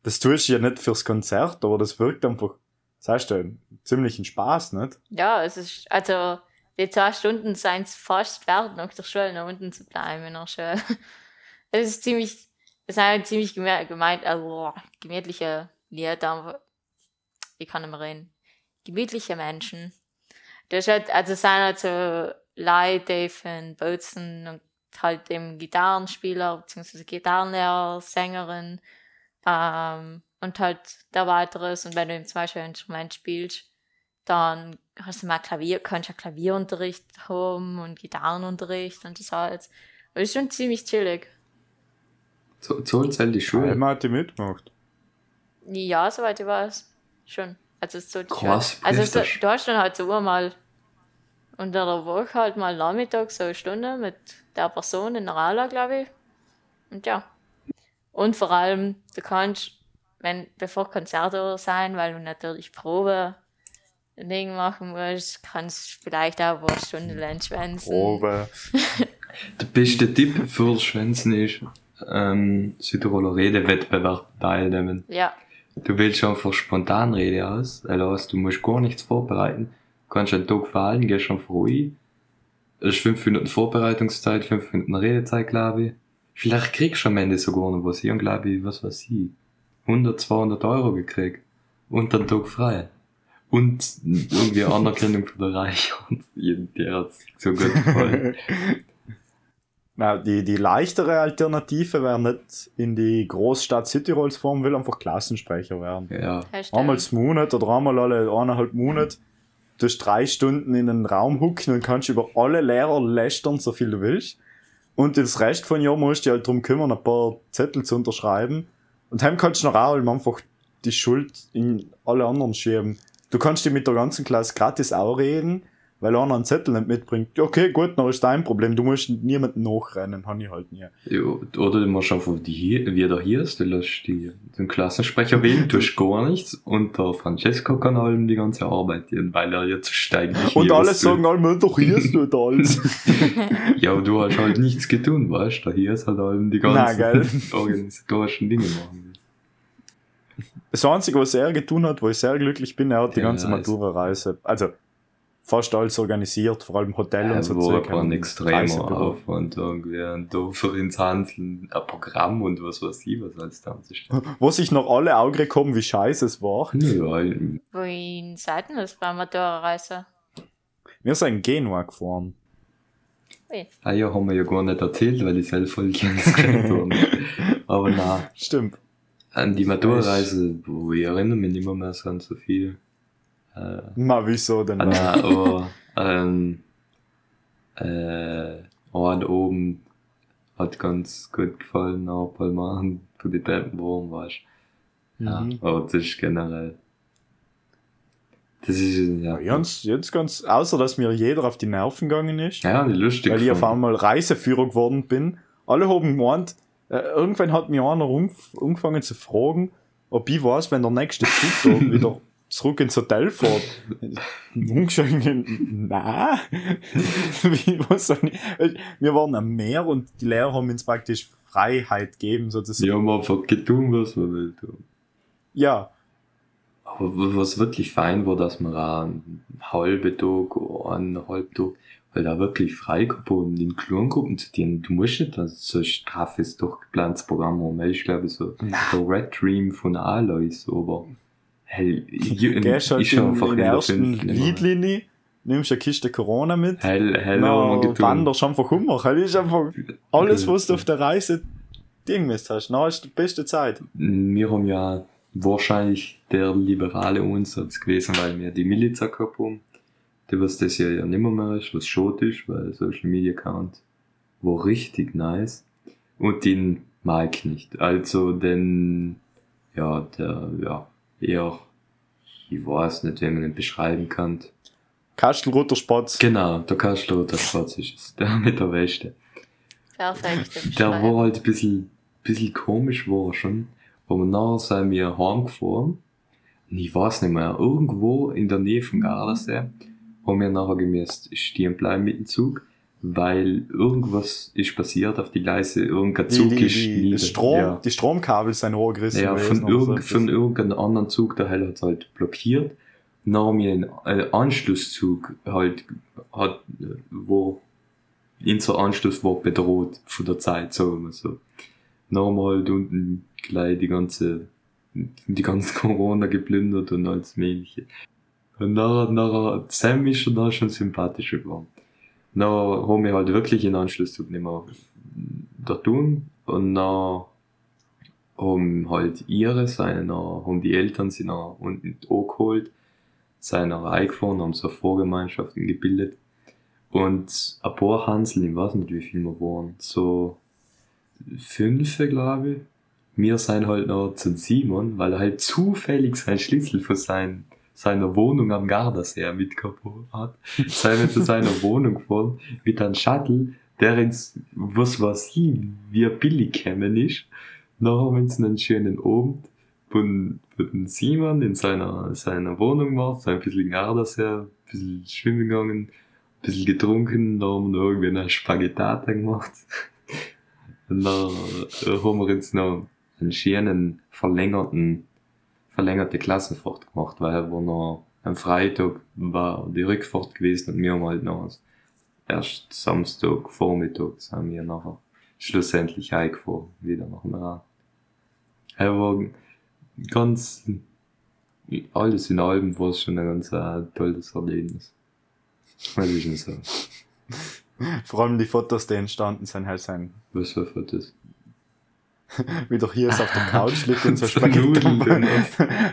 das tust du ja nicht fürs Konzert, aber das wirkt einfach, das heißt ja, ziemlichen Spaß, nicht? Ja, es ist, also, die zwei Stunden seien es fast wert, nach der Schule nach unten zu bleiben in der Schule. Es ist ziemlich, es sind halt ziemlich gemeint, also, gemütliche Lieder, ich kann nicht mehr reden, gemütliche Menschen. Das halt, also sind halt so Leute von Bozen und halt dem Gitarrenspieler bzw. Gitarrenlehrer, Sängerin ähm, und halt der Weiteres. Und wenn du eben zum Beispiel ein Instrument spielst, dann hast du mal Klavier, kannst du Klavierunterricht haben und Gitarrenunterricht und das alles. Aber das ist schon ziemlich chillig. So, so ist halt die Schule. Einmal hat die mitgemacht. Ja, soweit ich weiß. Schon. Also, so krass, also so, du hast dann halt so mal unter der Woche halt mal Nachmittag so eine Stunde mit der Person in der Aula, glaube ich. Und ja. Und vor allem, du kannst, wenn bevor Konzerte oder sein, weil du natürlich Probe Ding machen musst, kannst du vielleicht auch eine Stunde lang schwänzen. Probe. Der beste Tipp für Schwänzen ist, ähm, Südtiroler Redewettbewerb teilnehmen. Ja. Du willst einfach Spontanrede aus, also du musst gar nichts vorbereiten, du kannst einen Tag verhalten, gehst einfach ruhig, es ist fünf Minuten Vorbereitungszeit, fünf Minuten Redezeit, glaube ich, Vielleicht kriegst du am Ende sogar noch was. Ich habe, glaube ich, was weiß ich, hundert, zweihundert Euro gekriegt. Und dann Tag frei. Und irgendwie Anerkennung von der Reich. Und der hat es so gut gefallen. Nein, die, die leichtere Alternative wäre nicht in die Großstadt Südtirols fahren, will einfach Klassensprecher werden. Ja. Einmal im Monat oder einmal alle eineinhalb Monate. Du hast drei Stunden in den Raum hucken und kannst über alle Lehrer lästern, so viel du willst. Und das Rest von Jahr musst du dich halt darum kümmern, ein paar Zettel zu unterschreiben. Und dann kannst du noch auch einfach die Schuld in alle anderen schieben. Du kannst dich mit der ganzen Klasse gratis auch reden, weil einer einen Zettel nicht mitbringt. Okay, gut, dann ist dein Problem. Du musst niemanden nachrennen, habe ich halt nie. Ja, oder du machst einfach, die, wie der hier ist, du lässt die, den Klassensprecher wählen, tust gar nichts und der Francesco kann allem die ganze Arbeit gehen, weil er jetzt steigt. Und alle sagen, allem, der hier ist nicht alles. Ja, aber du hast halt nichts getan, weißt du? Der hier ist halt allem die ganzen Nein, organisatorischen Dinge machen. Das Einzige, was er getan hat, wo ich sehr glücklich bin, er hat die ja, ganze Matura-Reise, also fast alles organisiert, vor allem Hotel ja, und so. Das war aber ein extremer Aufwand irgendwie. Und da für ins Handeln ein Programm und was weiß ich, was als da wo sich noch alle Augen kommen, wie scheiße es war. Ja. Wohin seid denn das bei Matura-Reise? Wir sind in Genua gefahren. Ui. Ah ja, haben wir ja gar nicht erzählt, weil ich selber voll gerne geschrieben habe. Aber nein. Stimmt. An die Matura-Reise, wo ich erinnere mich nicht mehr so an so viel. Äh, Na, wieso denn? Nein, aber ähm, äh, Ort oben hat ganz gut gefallen, auch bei Mann, wo die Treppen warm warst. Ja, mhm. Aber das ist generell. Das ist, ja. Ganz, jetzt ganz, außer dass mir jeder auf die Nerven gegangen ist. Ja, die lustig. Weil ich auf einmal Reiseführer geworden bin. Alle haben gemeint, Äh, irgendwann hat mich einer angefangen zu fragen, ob ich weiß, wenn der nächste Zug wieder zurück ins Hotel fährt. Ungeschenken, nein. Wir waren am Meer und die Lehrer haben uns praktisch Freiheit gegeben, sozusagen. Die haben einfach getan, was wir will tun. Ja. Aber was wirklich fein war, dass man auch einen halben Tag oder einen halben Tag weil da wirklich frei geboten, in kleinen Gruppen zu dienen. Du musst nicht so ein straffes, durchgeplantes Programm haben. Ich glaube, so na. Der Red Dream von Alois, aber hell, ich, ich, ich halt in, einfach in der ersten Liedlinie, nimmst eine Kiste Corona mit, hell, hell, no, wanderst einfach um. Ist einfach alles, was du auf der Reise Ding hast. Na, ist die beste Zeit. Wir haben ja wahrscheinlich der liberale Ansatz gewesen, weil wir die Miliz gehabt haben. Du weißt, das ja ja nimmer mehr ist, was schot ist, weil Social Media Account war richtig nice. Und den mag ich nicht. Also den, ja, der, ja, eher, ich weiß nicht, wie man den beschreiben kann. Kastelroter Spatz. Genau, der Kastelroter Spatz ist es. Der mit der Wäsche. Perfekt. Der war halt ein bisschen, bisschen komisch war schon. Aber nachher sind wir heimgefahren. Und ich weiß nicht mehr, irgendwo in der Nähe von Gardasee. Haben wir nachher gemäß stehen bleiben mit dem Zug, weil irgendwas ist passiert auf die Gleise, irgendein Zug die, die, ist die, die, Strom, ja. Die Stromkabel sind hochgerissen. Ja, von, irgend, von irgendeinem anderen Zug, der hat es halt blockiert. Dann haben wir einen Anschlusszug, halt, hat, wo unser Anschluss war bedroht von der Zeit, sagen wir so. Dann haben wir halt unten gleich die ganze, die ganze Corona geplündert und alles Mögliche. Und nachher, nachher, Sam ist schon da schon sympathischer geworden. Nachher haben wir halt wirklich in Anschlusszug nicht mehr da tun. Und nachher haben halt ihre, seine, haben die Eltern sie nachher unten angeholt, sind nachher eingefahren, haben so Vorgemeinschaften gebildet. Und ein paar Hansel, ich weiß nicht wie viel wir waren, so fünf, glaube ich. Wir sind halt noch zu Simon, weil er halt zufällig seinen Schlüssel für sein seiner Wohnung am Gardasee mitgehabt hat, sei wir zu seiner Wohnung gefahren, mit einem Shuttle, der ins, was weiß ich, wie billig gekommen ist. Dann haben wir uns einen schönen Abend von, von Simon in seiner, seiner Wohnung gemacht, so ein bisschen Gardasee, ein bisschen schwimmen gegangen, ein bisschen getrunken, dann haben wir noch irgendwie eine Spaghettata gemacht. Und dann haben wir uns noch einen schönen, verlängerten verlängerte Klassenfahrt gemacht, weil wir noch am Freitag war die Rückfahrt gewesen und wir haben halt noch erst Samstag Vormittag sind wir nachher schlussendlich heiko wieder noch mal. Aber ganz alles in allem war es schon ein ganz tolles Erlebnis. Weiß ich nicht so. Vor allem die Fotos, die entstanden sind, halt sein. Was für Fotos? Wie doch hier ist auf der Couch liegt und so Spaghetti.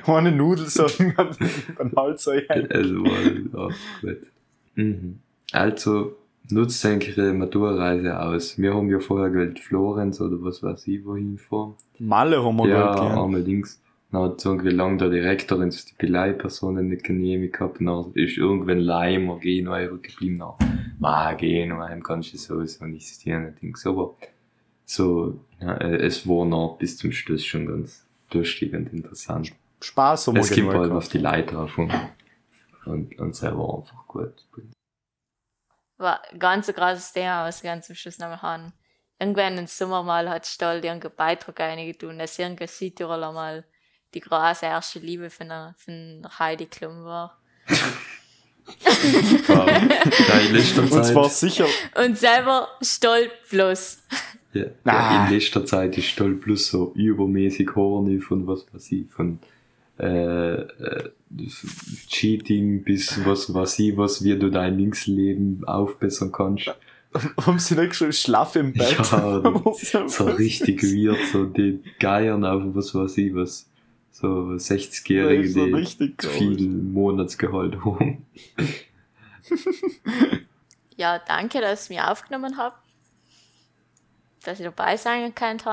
Ohne Nudel, so beim Hals so ein. Also war auch gut. Mhm. Also nutzt eure Maturreise aus. Wir haben ja vorher gewählt Florenz oder was weiß ich wohin fahren. Malle haben wir ja, gehört. Ja, einmal links. Dann hat irgendwie lang der Direktor und die Beleihpersonen nicht genehmigt gehabt. Dann ist irgendwann Leim oder Genua geblieben. Nein, Genua kannst du sowieso nicht sehen. Aber so, ja, es war noch bis zum Schluss schon ganz lustig und interessant. Spaß haben wir. Es gibt halt auf die Leiter auf und, und, und selber einfach gut. War ganz ein krasses Thema, was wir ganz zum Schluss nochmal haben. Irgendwann im Sommer mal hat Stahl irgendeinen Beitrag reingetan, dass irgendein Südtiroler mal die große erste Liebe von, der, von Heidi Klum war. Wow. Und zwar sicher. Und selber Stoll plus. Ja. Ah. In letzter Zeit ist Stoll plus so übermäßig horny von was weiß ich, von äh, äh, Cheating bis was weiß ich, was wie du dein Linksleben aufbessern kannst. Haben sie nicht schon schlaff im Bett? Ja, so richtig weird, so die Geiern auf was weiß ich was. So sechzigjährige, so die viel Monatsgehalt haben. Ja, danke, dass ihr mich aufgenommen habt. Dass ihr dabei sein könnt.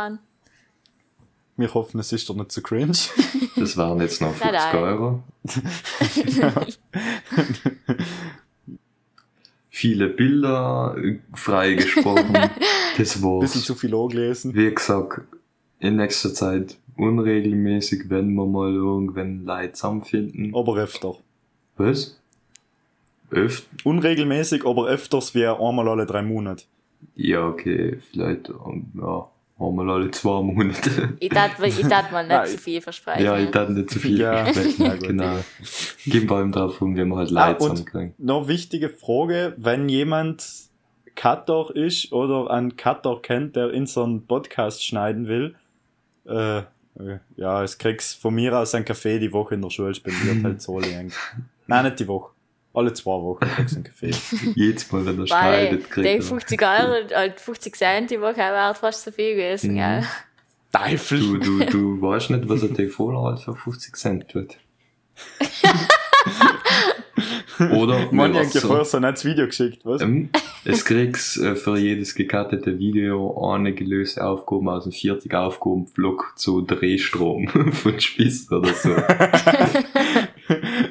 Wir hoffen, es ist doch nicht zu cringe. Das waren jetzt noch fünfzig Euro. Viele Bilder, frei gesprochen. Das war's. Bisschen zu viel angelesen. Wie gesagt, in nächster Zeit unregelmäßig, wenn wir mal irgendwann Leute zusammenfinden. Aber öfter. Was? Öfter? Unregelmäßig, aber öfters wie einmal alle drei Monate. Ja, okay, vielleicht ja, einmal alle zwei Monate. Ich dachte, ich dachte mal nicht zu so viel versprechen. Ja, ich dachte nicht zu so viel ja. versprechen, ja, genau. Gehen wir eben drauf um, wie wir halt Leute ah, zusammenkriegen. Noch wichtige Frage, wenn jemand Cutter ist oder einen Cutter kennt, der in so einen Podcast schneiden will, Äh, ja, es kriegst von mir aus einen Kaffee die Woche in der Schule spendiert, halt so lang. Nein, nicht die Woche. Alle zwei Wochen kriegst du einen Kaffee. Jedes Mal, wenn er schneidet, kriegst du. Die fünfzig Euro, halt fünfzig Cent die Woche wäre fast so viel gewesen, gell? Mhm. Teufel! Du, du, du weißt nicht, was ein Telefonrat für fünfzig Cent tut. Oder? Man hat ja vorher so ein nettes Video geschickt, was? Ähm, es kriegst äh, für jedes gekattete Video eine gelöste Aufgabe aus dem vierzig Aufgaben Vlog zu Drehstrom von Spiss oder so.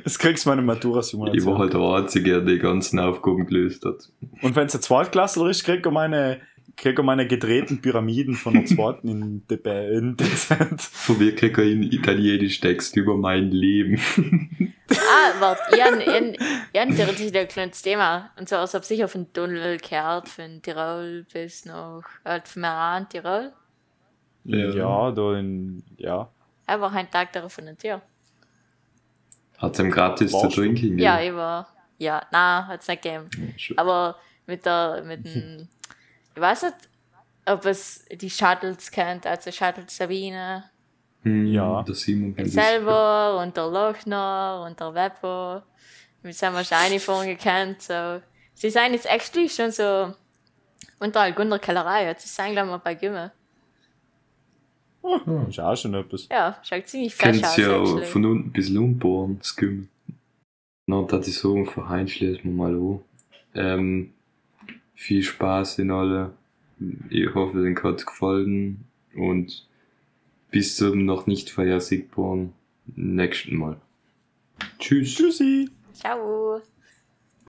Das kriegst du meine Matura-Simulation. Ich war halt der Einzige, der die ganzen Aufgaben gelöst hat. Und wenn es ein Zweitklassler ist, krieg ich meine, krieg ich meine gedrehten Pyramiden von der Zweiten in den Dezent. Von mir krieg ich einen italienischen Text über mein Leben. Ah, warte, ich habe theoretisch ein kleines Thema. Und zwar, als ob sicher von Tunnel gehört, von Tirol bis nach, halt von Meran, Tirol. Ja, ja, da in, ja. Einfach ein Tag darauf von der Tür. Hat es ihm gratis zu trinken? Ja, ich war, ja, nein, hat es nicht gegeben. Ja, aber mit der, mit dem, ich weiß nicht, ob es die Shuttles kennt, also Shuttle Sabine. Ja, der Simon der selber und der Lochner und der Weppo. Wir sind wir schon eine von gekannt. So. Sie sind jetzt eigentlich schon so unter Algunder Kellerei. Jetzt sind glaube ich mal bei Gümme. Oh, das ist auch schon etwas. Ja, schaut ziemlich fresh aus. Du kannst ja von unten bis Lumborn, das Gümme. Na, das ist so, von Heinz schließen wir mal an. Ähm, viel Spaß in alle. Ich hoffe, den hat es gefallen. Und bis zum noch nicht vorhersehbaren nächsten Mal. Tschüss. Tschüssi. Ciao.